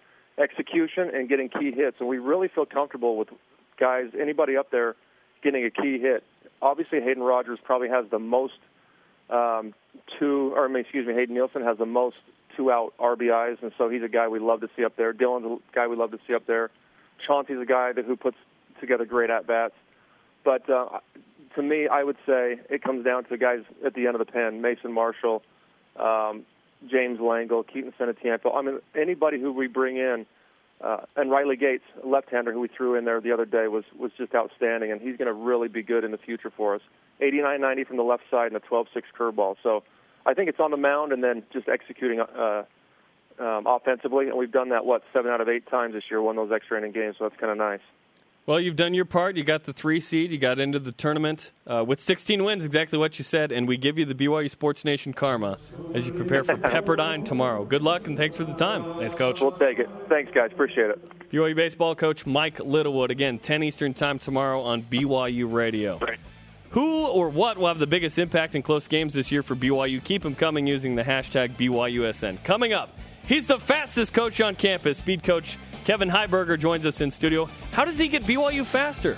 execution and getting key hits, and we really feel comfortable with guys, anybody up there, getting a key hit. Obviously, Hayden Rogers probably has the most um, two, or I mean, excuse me, Hayden Nielsen has the most two-out R B Is, and so he's a guy we love to see up there. Dylan's a guy we love to see up there. Chauncey's a guy that who puts together great at-bats. But uh, to me, I would say it comes down to the guys at the end of the pen, Mason Marshall, um, James Langle, Keaton Senatiampo. I mean, anybody who we bring in, uh, and Riley Gates, left-hander who we threw in there the other day, was, was just outstanding, and he's going to really be good in the future for us. eighty-nine ninety from the left side and a twelve six curveball. So I think it's on the mound and then just executing uh, um, offensively, and we've done that, what, seven out of eight times this year, won those extra inning games, so that's kind of nice. Well, you've done your part. You got the three seed. You got into the tournament uh, with sixteen wins, exactly what you said, and we give you the B Y U Sports Nation karma as you prepare for Pepperdine tomorrow. Good luck, and thanks for the time. Thanks, Coach. We'll take it. Thanks, guys. Appreciate it. B Y U baseball coach Mike Littlewood, again, ten Eastern time tomorrow on B Y U Radio. Great. Who or what will have the biggest impact in close games this year for B Y U? Keep them coming using the hashtag B Y U S N. Coming up, he's the fastest coach on campus. Speed coach Kevin Heiberger joins us in studio. How does he get B Y U faster?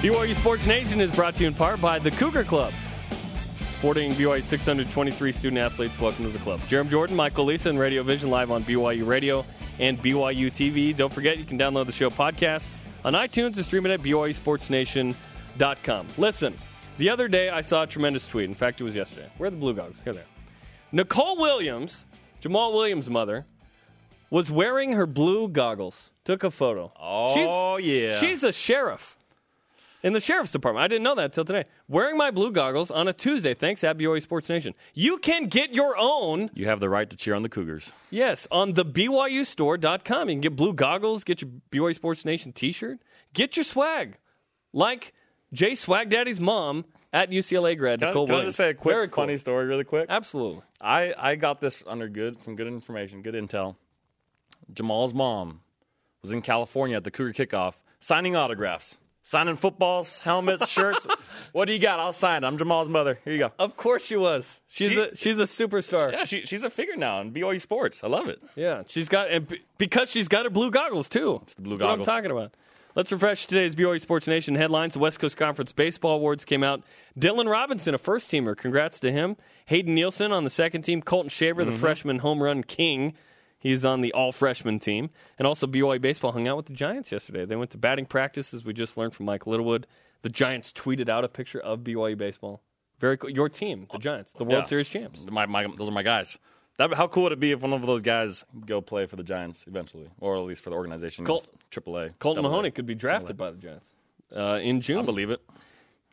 B Y U Sports Nation is brought to you in part by the Cougar Club. Supporting B Y U's six hundred twenty-three student-athletes, welcome to the club. Jerem Jordan, Michael Alisa, and Radio Vision live on B Y U Radio and B Y U T V. Don't forget, you can download the show podcast on iTunes and stream it at B Y U Sports Nation dot com. Listen, the other day I saw a tremendous tweet. In fact, it was yesterday. Where are the Blue Dogs? Here they are. Nicole Williams, Jamal Williams' mother, was wearing her blue goggles. Took a photo. Oh, she's, yeah. She's a sheriff in the sheriff's department. I didn't know that until today. Wearing my blue goggles on a Tuesday. Thanks, at B Y U Sports Nation. You can get your own. You have the right to cheer on the Cougars. Yes, on the B Y U store dot com. You can get blue goggles, get your B Y U Sports Nation t-shirt, get your swag. Like Jay Swag Daddy's mom at U C L A grad, can Nicole I, Can Williams. I just say a quick, Very funny cool. story really quick? Absolutely. I, I got this under good from good information, good intel. Jamal's mom was in California at the Cougar kickoff signing autographs, signing footballs, helmets, shirts. What do you got? I'll sign it. I'm Jamal's mother. Here you go. Of course she was. She's she, a she's a superstar. Yeah, she, she's a figure now in B Y U sports. I love it. Yeah, she's got and b- because she's got her blue goggles too. It's the blue That's goggles. That's what I'm talking about. Let's refresh today's B Y U Sports Nation headlines. The West Coast Conference Baseball Awards came out. Dylan Robinson, a first-teamer. Congrats to him. Hayden Nielsen on the second team. Colton Shaver, mm-hmm. the freshman home run king. He's on the all-freshman team. And also B Y U Baseball hung out with the Giants yesterday. They went to batting practice, as we just learned from Mike Littlewood. The Giants tweeted out a picture of B Y U Baseball. Very cool. Your team, the Giants, the World yeah. Series champs. My, my, those are my guys. That, how cool would it be if one of those guys go play for the Giants eventually, or at least for the organization, Colt, triple A? Colton Mahoney could be drafted by the Giants uh, in June. I believe it.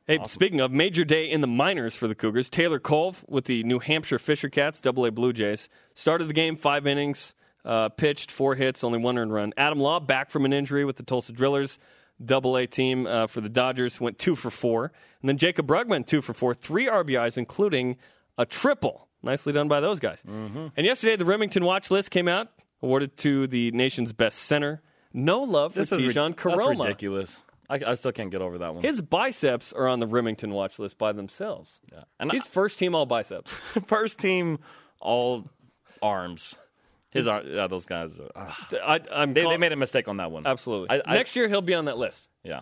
Hey, awesome. Speaking of, major day in the minors for the Cougars. Taylor Cole with the New Hampshire Fisher Cats, double A Blue Jays. Started the game, five innings, uh, pitched, four hits, only one earned run. Adam Law back from an injury with the Tulsa Drillers, double A team uh, for the Dodgers, went two for four. And then Jacob Brugman, two for four, three R B Is, including a triple. Nicely done by those guys. Mm-hmm. And yesterday, the Remington watch list came out, awarded to the nation's best center. No love for Tijon Caroma. That's ridiculous. I, I still can't get over that one. His biceps are on the Remington watch list by themselves. Yeah. And He's I, first team all biceps. First team all arms. His arm, yeah, those guys. Are, uh, I, I'm they, call- they made a mistake on that one. Absolutely. I, I, Next year, he'll be on that list. Yeah.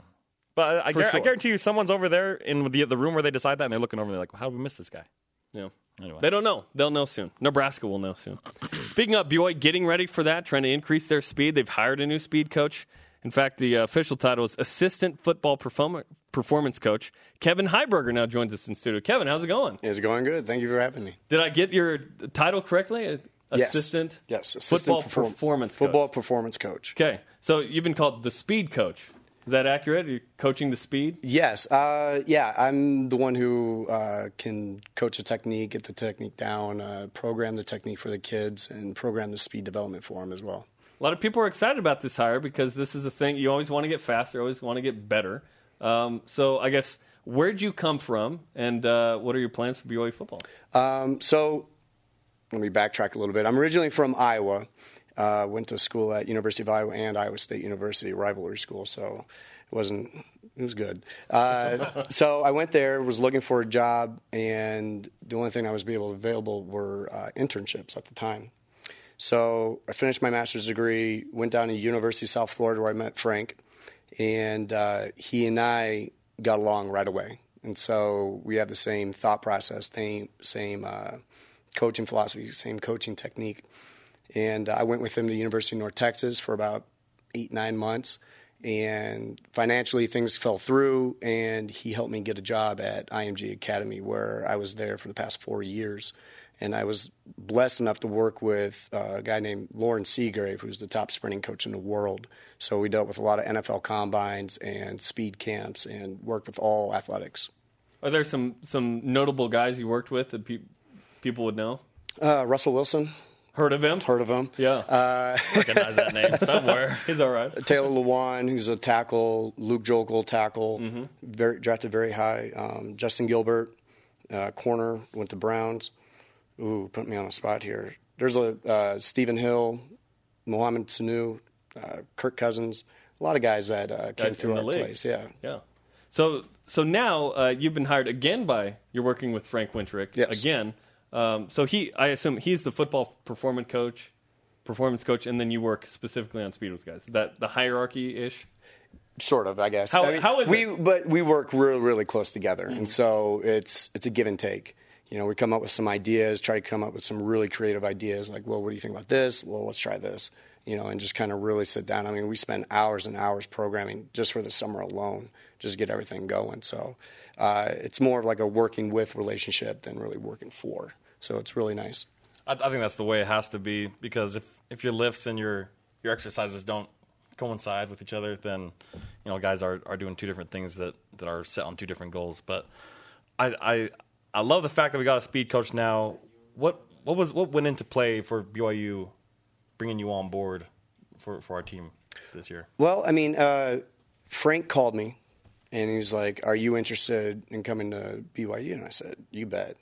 But I, I, gar- sure. I guarantee you someone's over there in the, the room where they decide that, and they're looking over and they're like, well, how did we miss this guy? Yeah. Anyway. They don't know. They'll know soon. Nebraska will know soon. Speaking of B Y U getting ready for that, trying to increase their speed. They've hired a new speed coach. In fact, the uh, official title is Assistant Football Perform- Performance Coach. Kevin Heiberger now joins us in studio. Kevin, how's it going? It's going good. Thank you for having me. Did I get your title correctly? Yes. Assistant, yes. Assistant Football perform- Performance Football Coach. Performance Coach. Okay. So you've been called the Speed Coach. Is that accurate? Are you coaching the speed? Yes. Uh, yeah, I'm the one who uh, can coach the technique, get the technique down, uh, program the technique for the kids, and program the speed development for them as well. A lot of people are excited about this hire because this is a thing. You always want to get faster. You always want to get better. Um, so I guess, where'd you come from, and uh, what are your plans for B Y U football? Um, so let me backtrack a little bit. I'm originally from Iowa. Uh, went to school at University of Iowa and Iowa State University, rivalry school, so it wasn't it was good. Uh, so I went there, was looking for a job, and the only thing I was able available were uh, internships at the time. So I finished my master's degree, went down to University of South Florida where I met Frank, and uh, he and I got along right away. And so we had the same thought process, same, same uh, coaching philosophy, same coaching technique. And I went with him to the University of North Texas for about eight, nine months. And financially, things fell through, and he helped me get a job at I M G Academy, where I was there for the past four years. And I was blessed enough to work with a guy named Lauren Seagrave, who's the top sprinting coach in the world. So we dealt with a lot of N F L combines and speed camps and worked with all athletics. Are there some, some notable guys you worked with that pe- people would know? Uh, Russell Wilson. Heard of him? Heard of him. Yeah. Uh, Recognize that name somewhere. He's all right. Taylor Lewan, who's a tackle. Luke Jokel, tackle. Mm-hmm. Very, drafted very high. Um, Justin Gilbert, uh, corner, went to Browns. Ooh, put me on the spot here. There's a uh, Stephen Hill, Mohamed Sanu, uh, Kirk Cousins. A lot of guys that uh, came guys through our league. place. Yeah. Yeah. So so now uh, you've been hired again by, you're working with Frank Winterick yes. again. Um, so he, I assume he's the football performance coach, performance coach, and then you work specifically on speed with guys. Is that the hierarchy-ish? Sort of, I guess. How, I mean, how is we, it? But we work really, really close together, mm-hmm. and so it's it's a give and take. You know, we come up with some ideas, try to come up with some really creative ideas, like, well, what do you think about this? Well, let's try this, you know, and just kind of really sit down. I mean, we spend hours and hours programming just for the summer alone, just to get everything going. So uh, it's more of like a working with relationship than really working for. So it's really nice. I, I think that's the way it has to be, because if, if your lifts and your, your exercises don't coincide with each other, then, you know, guys are, are doing two different things that, that are set on two different goals. But I... I I love the fact that we got a speed coach now. What what was what went into play for B Y U bringing you on board for, for our team this year? Well, I mean, uh, Frank called me, and he was like, are you interested in coming to B Y U? And I said, you bet.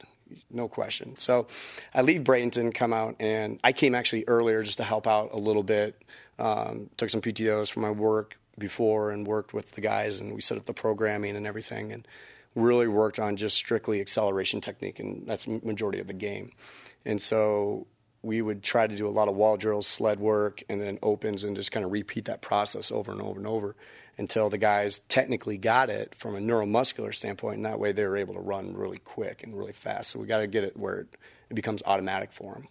No question. So I leave Bradenton, come out, and I came actually earlier just to help out a little bit. Um, took some P T Os from my work before and worked with the guys, and we set up the programming and everything, and really worked on just strictly acceleration technique, and that's the majority of the game. And so we would try to do a lot of wall drills, sled work, and then opens, and just kind of repeat that process over and over and over until the guys technically got it from a neuromuscular standpoint, and that way they were able to run really quick and really fast. So we got to get it where it becomes automatic for them.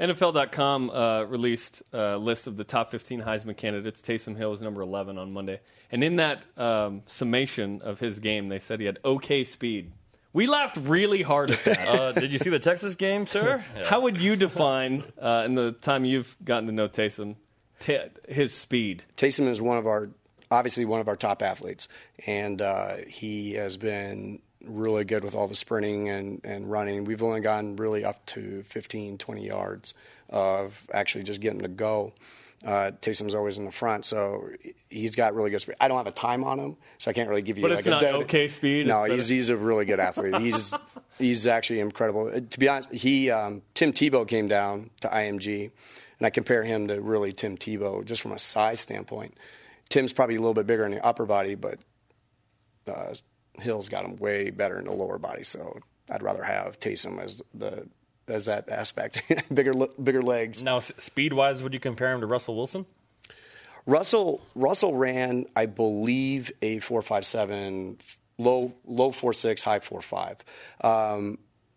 N F L dot com uh, released a list of the top fifteen Heisman candidates. Taysom Hill was number eleven on Monday. And in that um, summation of his game, they said he had okay speed. We laughed really hard at that. uh, did you see the Texas game, sir? Yeah. How would you define, uh, in the time you've gotten to know Taysom, t- his speed? Taysom is one of our, obviously one of our top athletes. And uh, he has been really good with all the sprinting and, and running. We've only gone really up to fifteen, twenty yards of actually just getting to go. Uh, Taysom's always in the front, so he's got really good speed. I don't have a time on him, so I can't really give you. But like it's a not dead, okay speed. No, he's he's a really good athlete. He's he's actually incredible. To be honest, he um, Tim Tebow came down to I M G, and I compare him to really Tim Tebow just from a size standpoint. Tim's probably a little bit bigger in the upper body, but uh, Hill's got him way better in the lower body, so I'd rather have Taysom as the as that aspect. bigger bigger legs. Now, speed-wise, would you compare him to Russell Wilson? Russell Russell ran, I believe, a four five seven, low low four six, high four five. Um,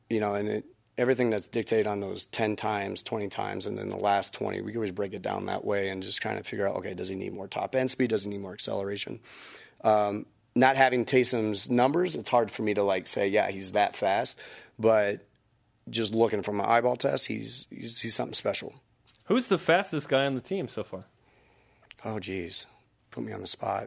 you know, and it, everything that's dictated on those ten times, twenty times, and then the last twenty, we can always break it down that way and just kind of figure out, okay, does he need more top-end speed? Does he need more acceleration? Um Not having Taysom's numbers, it's hard for me to like say, yeah, he's that fast. But just looking from my eyeball test, he's he's, he's something special. Who's the fastest guy on the team so far? Oh, geez. Put me on the spot.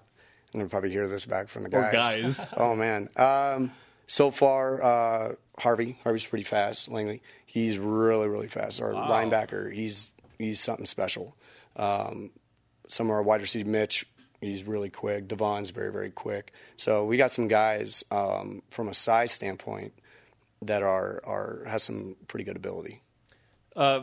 I'm going to probably hear this back from the guys. Or guys. Oh, man. Um, so far, uh, Harvey. Harvey's pretty fast. Langley. He's really, really fast. Our wow. linebacker, he's he's something special. Um, some of our wide receiver, Mitch. He's really quick. Devon's very, very quick. So we got some guys um, from a size standpoint that are are has some pretty good ability. Uh,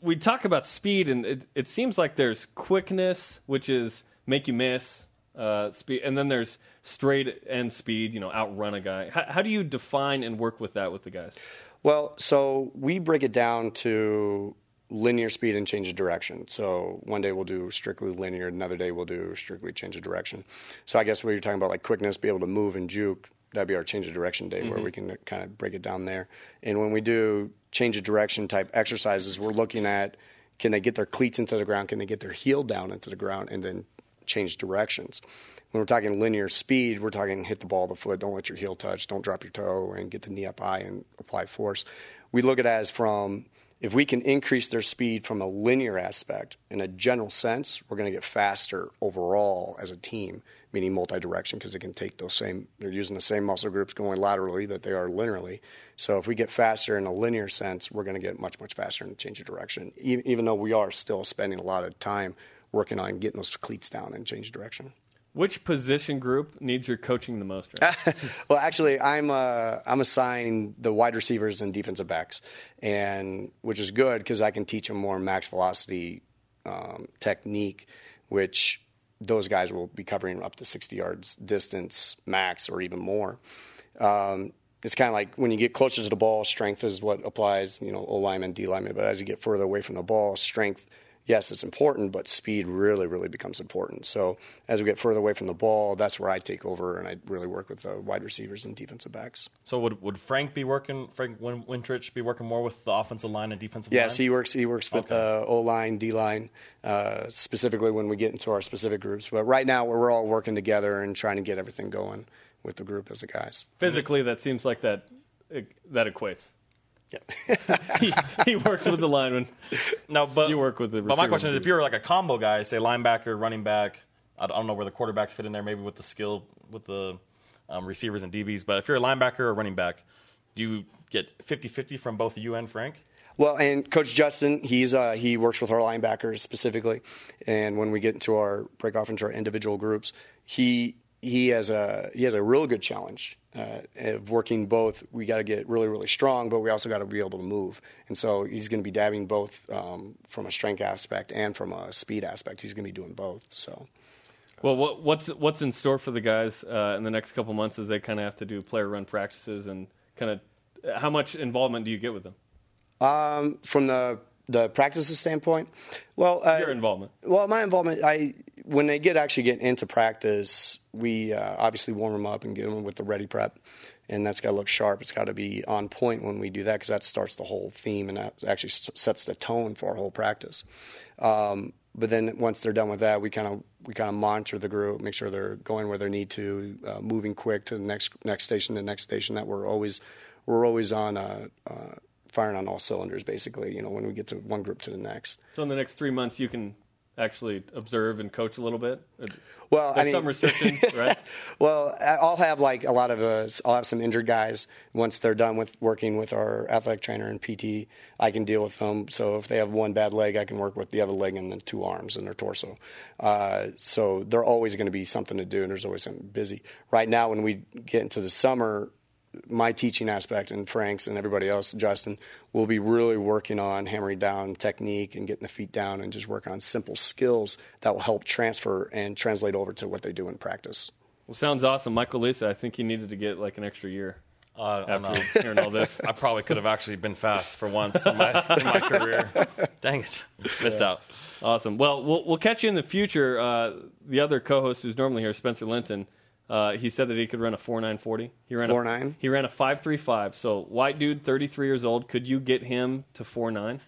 we talk about speed, and it, it seems like there's quickness, which is make you miss uh, speed, and then there's straight end speed. You know, outrun a guy. How, how do you define and work with that with the guys? Well, so we break it down to linear speed and change of direction. So one day we'll do strictly linear, another day we'll do strictly change of direction. So I guess what you're talking about, like quickness, be able to move and juke, that'd be our change of direction day, mm-hmm. where we can kind of break it down there. And when we do change of direction type exercises, we're looking at, can they get their cleats into the ground? Can they get their heel down into the ground and then change directions? When we're talking linear speed, we're talking hit the ball of the foot, don't let your heel touch, don't drop your toe, and get the knee up high and apply force. We look at it as from, if we can increase their speed from a linear aspect, in a general sense, we're going to get faster overall as a team, meaning multi-direction, because they can take those same, they're using the same muscle groups going laterally that they are linearly. So if we get faster in a linear sense, we're going to get much, much faster in the change of direction, even, even though we are still spending a lot of time working on getting those cleats down and change direction. Which position group needs your coaching the most? Right? Well, actually, I'm uh, I'm assigned the wide receivers and defensive backs, and which is good because I can teach them more max velocity um, technique, which those guys will be covering up to sixty yards distance max or even more. Um, it's kind of like when you get closer to the ball, strength is what applies, you know, O lineman, D lineman. But as you get further away from the ball, strength, yes, it's important, but speed really, really becomes important. So as we get further away from the ball, that's where I take over, and I really work with the wide receivers and defensive backs. So would would Frank be working, Frank Wintrich be working more with the offensive line and defensive yes, line? Yes, he works He works with okay. the O-line, D-line, uh, specifically when we get into our specific groups. But right now we're all working together and trying to get everything going with the group as the guys. Physically, that seems like that that equates. Yeah. he, he works with the lineman. No, but you work with the. But my question is, if you're like a combo guy, say linebacker, running back, I don't know where the quarterbacks fit in there. Maybe with the skill, with the um, receivers and D Bs. But if you're a linebacker or running back, do you get fifty-fifty from both you and Frank? Well, and Coach Justin, he's uh, he works with our linebackers specifically, and when we get into our break off into our individual groups, he he has a he has a real good challenge. Uh, of working both, we got to get really, really strong, but we also got to be able to move. And so he's going to be dabbing both um, from a strength aspect and from a speed aspect. He's going to be doing both. So, well, what, what's what's in store for the guys uh, in the next couple months is they kind of have to do player run practices and kind of how much involvement do you get with them? Um, from the the practices standpoint, well, uh, your involvement. Well, my involvement, I. When they get actually get into practice, we uh, obviously warm them up and get them with the ready prep, and that's got to look sharp. It's got to be on point when we do that because that starts the whole theme and that actually sets the tone for our whole practice. Um, but then once they're done with that, we kind of we kind of monitor the group, make sure they're going where they need to, uh, moving quick to the next next station to next station. That we're always we're always on. Uh, uh, firing on all cylinders, basically. You know, when we get to one group to the next. So in the next three months, you can. Actually observe and coach a little bit? Well, There's I mean, some restrictions, right? Well, I'll have like a lot of uh, I'll have some injured guys. Once they're done with working with our athletic trainer and P T, I can deal with them. So if they have one bad leg, I can work with the other leg and then two arms and their torso. Uh, so they're always going to be something to do, and there's always something busy. Right now, when we get into the summer, my teaching aspect and Frank's and everybody else, Justin, will be really working on hammering down technique and getting the feet down and just working on simple skills that will help transfer and translate over to what they do in practice. Well, sounds awesome. Michael Alisa, I think you needed to get like an extra year uh, after hearing all this. I probably could have actually been fast for once in my, in my career. Dang it. Missed yeah. out. Awesome. Well, well, we'll catch you in the future. Uh, the other co-host who's normally here, Spencer Linton, Uh, he said that he could run a four nine forty. He ran four nine? He ran a five three five. So, white dude, thirty-three years old. Could you get him to four nine?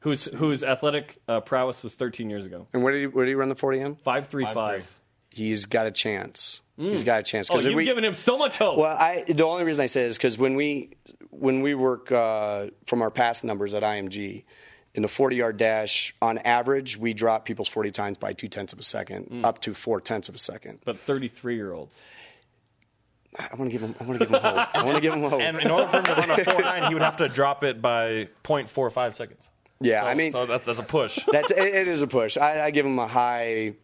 Whose whose athletic uh, prowess was thirteen years ago. And where did he, where did he run the forty in? five three five. He's got a chance. Mm. He's got a chance. Oh, you've we, given him so much hope. Well, I, the only reason I say this is because when we, when we work uh, from our past numbers at I M G, in the forty-yard dash, on average, we drop people's forty times by two-tenths of a second, mm. up to four-tenths of a second. But thirty-three-year-olds. I want to give him I want to give him hope. I want to give him hope. And in order for him to run a four nine, he would have to drop it by point four five seconds. Yeah, so, I mean. So that's, that's a push. That's, it, it is a push. I, I give him a high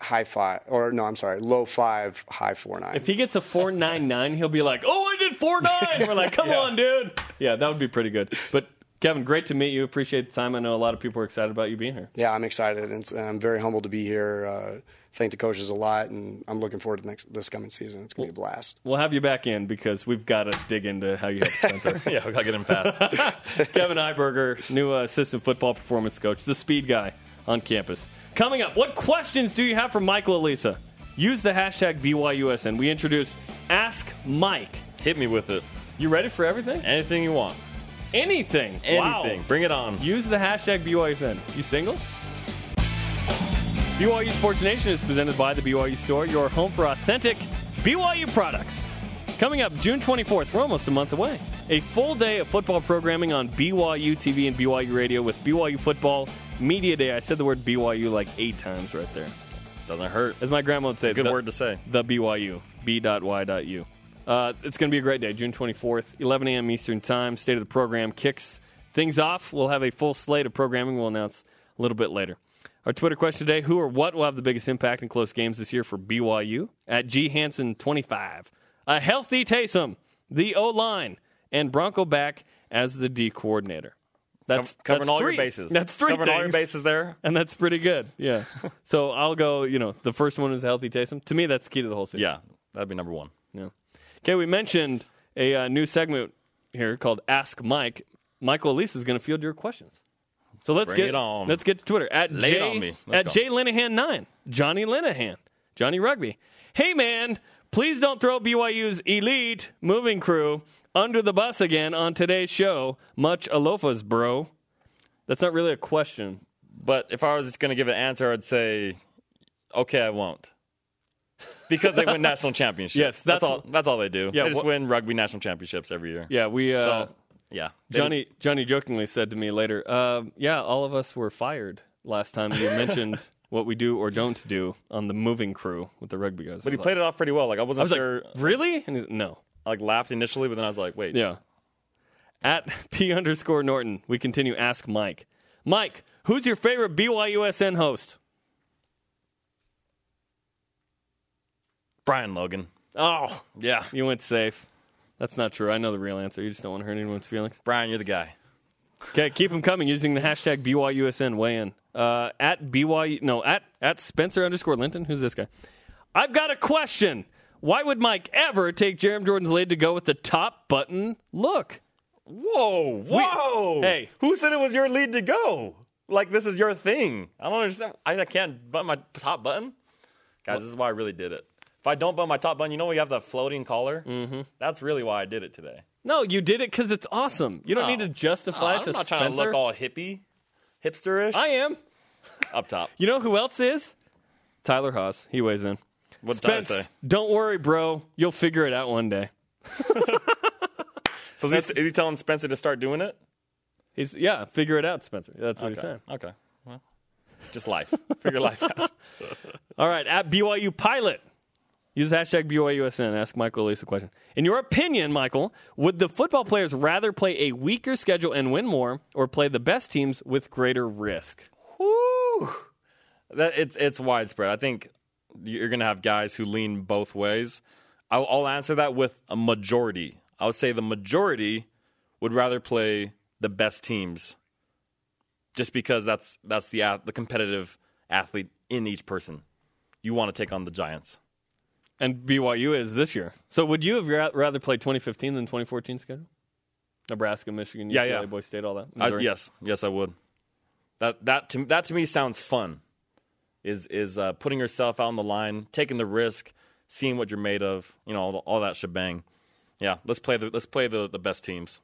high five. Or, no, I'm sorry, low five, high four nine. If he gets a four nine nine, he'll be like, oh, I did four nine. We're like, come yeah. on, dude. Yeah, that would be pretty good. But. Kevin, great to meet you. Appreciate the time. I know a lot of people are excited about you being here. Yeah, I'm excited, and I'm very humbled to be here. Uh, thank the coaches a lot, and I'm looking forward to next this coming season. It's going to we'll, be a blast. We'll have you back in because we've got to dig into how you help Spencer. Yeah, we've got to get him fast. Kevin Heiberger, new uh, assistant football performance coach, the speed guy on campus. Coming up, what questions do you have for Michael Alisa? Use the hashtag B Y U S N. We introduce Ask Mike. Hit me with it. You ready for everything? Anything you want. Anything. Anything. Wow. Bring it on. Use the hashtag B Y U S N. You single? B Y U Sports Nation is presented by the B Y U Store, your home for authentic B Y U products. Coming up June twenty-fourth, we're almost a month away. A full day of football programming on B Y U T V and B Y U Radio with B Y U Football Media Day. I said the word B Y U like eight times right there. Doesn't hurt. As my grandma would say. It's a good the, word to say. The B Y U. B Y U. Uh, it's going to be a great day, June twenty-fourth, eleven a.m. Eastern Time. State of the program kicks things off. We'll have a full slate of programming we'll announce a little bit later. Our Twitter question today, who or what will have the biggest impact in close games this year for B Y U? At G Hansen twenty-five. A healthy Taysom, the O-line, and Bronco back as the D coordinator. That's Com- covering that's all three. your bases. That's three covering things. Covering all your bases there. And that's pretty good. Yeah. So I'll go, you know, the first one is healthy Taysom. To me, that's key to the whole season. Yeah. That'd be number one. Yeah. Okay, we mentioned a uh, new segment here called Ask Mike. Michael Alisa is going to field your questions. So let's Bring get on. Let's get to Twitter. At Lay J, it on me. At J Linehan nine. Johnny Linehan. Johnny Rugby. Hey, man, please don't throw B Y U's elite moving crew under the bus again on today's show. Much alofas, bro. That's not really a question. But if I was going to give an answer, I'd say, okay, I won't. Because they win national championships. Yes, that's, that's all That's all they do. Yeah, they just wh- win rugby national championships every year. Yeah, we... Uh, so, yeah. Johnny Johnny jokingly said to me later, uh, yeah, all of us were fired last time you mentioned... what we do or don't do on the moving crew with the rugby guys. But he played it off pretty well. Like I wasn't I was sure. Like, really? And he, no. I like laughed initially, but then I was like, wait. Yeah. At P underscore Norton, we continue. Ask Mike. Mike, who's your favorite B Y U S N host? Brian Logan. Oh. Yeah. You went safe. That's not true. I know the real answer. You just don't want to hurt anyone's feelings. Brian, you're the guy. Okay, keep them coming using the hashtag B Y U S N. Weigh in. Uh, at B Y U, no, at, at Spencer underscore Linton. Who's this guy? I've got a question. Why would Mike ever take Jerem Jordan's lead to go with the top button look? Whoa, whoa. We, hey. Who said it was your lead to go? Like, this is your thing. I don't understand. I, I can't button my top button? Guys, what? This is why I really did it. If I don't button my top button, you know we have the floating collar? Mm-hmm. That's really why I did it today. No, you did it because it's awesome. You don't no. need to justify no, it to Spencer. I'm not trying to look all hippie, hipsterish. I am. Up top. You know who else is? Tyler Haas. He weighs in. What did Tyler say? Don't worry, bro. You'll figure it out one day. So is he, is he telling Spencer to start doing it? He's yeah, figure it out, Spencer. That's what okay. he's saying. Okay. Well, just life. Figure life out. All right. At B Y U Pilot. Use hashtag B Y U S N. Ask Michael Alisa a question. In your opinion, Michael, would the football players rather play a weaker schedule and win more or play the best teams with greater risk? Whew. That, it's, it's widespread. I think you're going to have guys who lean both ways. I'll, I'll answer that with a majority. I would say the majority would rather play the best teams just because that's, that's the, the competitive athlete in each person. You want to take on the Giants. And B Y U is this year. So would you have rather played twenty fifteen than twenty fourteen schedule? Nebraska, Michigan, U C L A, yeah, yeah. Boise State, all that. I, yes, yes, I would. That that to that to me sounds fun. Is is uh, putting yourself out on the line, taking the risk, seeing what you're made of. You know, all, all that shebang. Yeah, let's play the let's play the, the best teams.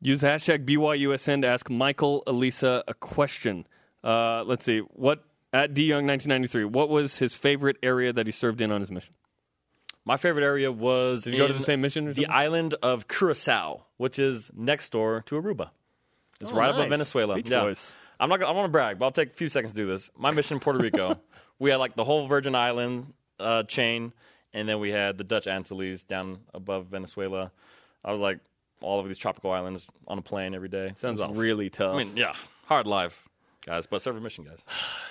Use hashtag B Y U S N to ask Michael Alisa a question. Uh, let's see what. At D Young nineteen ninety-three, what was his favorite area that he served in on his mission? My favorite area was Did you go to the same mission or the island of Curacao, which is next door to Aruba. It's oh, right nice. above Venezuela. Beach yeah. boys. I'm not. I want to brag, but I'll take a few seconds to do this. My mission in Puerto Rico, we had like the whole Virgin Island uh, chain, and then we had the Dutch Antilles down above Venezuela. I was like all of these tropical islands on a plane every day. Sounds awesome. Really tough. I mean, yeah, hard life. Guys, but server mission, guys.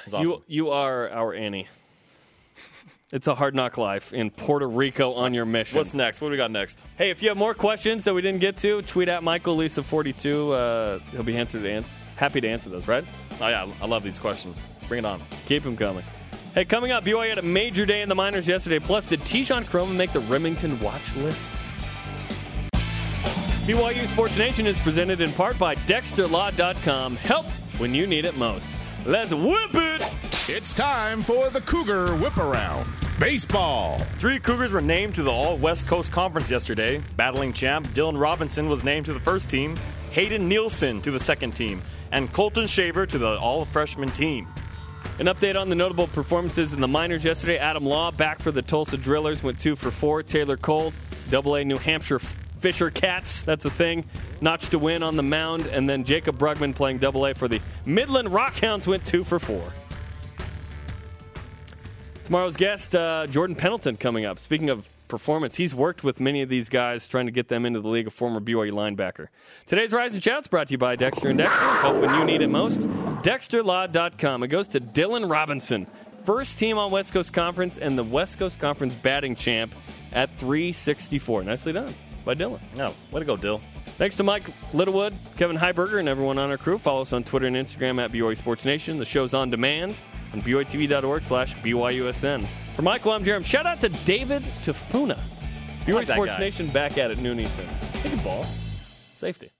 Awesome. You you are our Annie. It's a hard knock life in Puerto Rico on your mission. What's next? What do we got next? Hey, if you have more questions that we didn't get to, tweet at Michael Alisa forty-two. Uh, he'll be answered to an- happy to answer those, right? Oh, yeah. I love these questions. Bring it on. Keep them coming. Hey, coming up, B Y U had a major day in the minors yesterday. Plus, did Taysom Hill make the Remington watch list? B Y U Sports Nation is presented in part by Dexter Law dot com. Help when you need it most. Let's whip it! It's time for the Cougar Whip Around. Baseball. Three Cougars were named to the All-West Coast Conference yesterday. Battling champ Dylan Robinson was named to the first team, Hayden Nielsen to the second team, and Colton Shaver to the All-Freshman team. An update on the notable performances in the minors yesterday. Adam Law back for the Tulsa Drillers, went two for four. Taylor Cole, double A New Hampshire Fisher Cats, that's a thing, notched a win on the mound. And then Jacob Brugman playing double A for the Midland Rockhounds went two for four. Tomorrow's guest, uh, Jordan Pendleton coming up. Speaking of performance, he's worked with many of these guys trying to get them into the league, a former B Y U linebacker. Today's Rise and Shouts brought to you by Dexter and Dexter. Help when you need it most. Dexter Law dot com. It goes to Dylan Robinson, first team on West Coast Conference and the West Coast Conference batting champ at three sixty-four. Nicely done by Dylan. No, way to go, Dill. Thanks to Mike Littlewood, Kevin Heiberger, and everyone on our crew. Follow us on Twitter and Instagram at B Y U Sports Nation. The show's on demand on B Y U T V dot org slash B Y U S N. For Michael, I'm Jerem. Shout out to David Tafuna. B Y U Sports Nation back at it noon Eastern. Take a ball. Safety.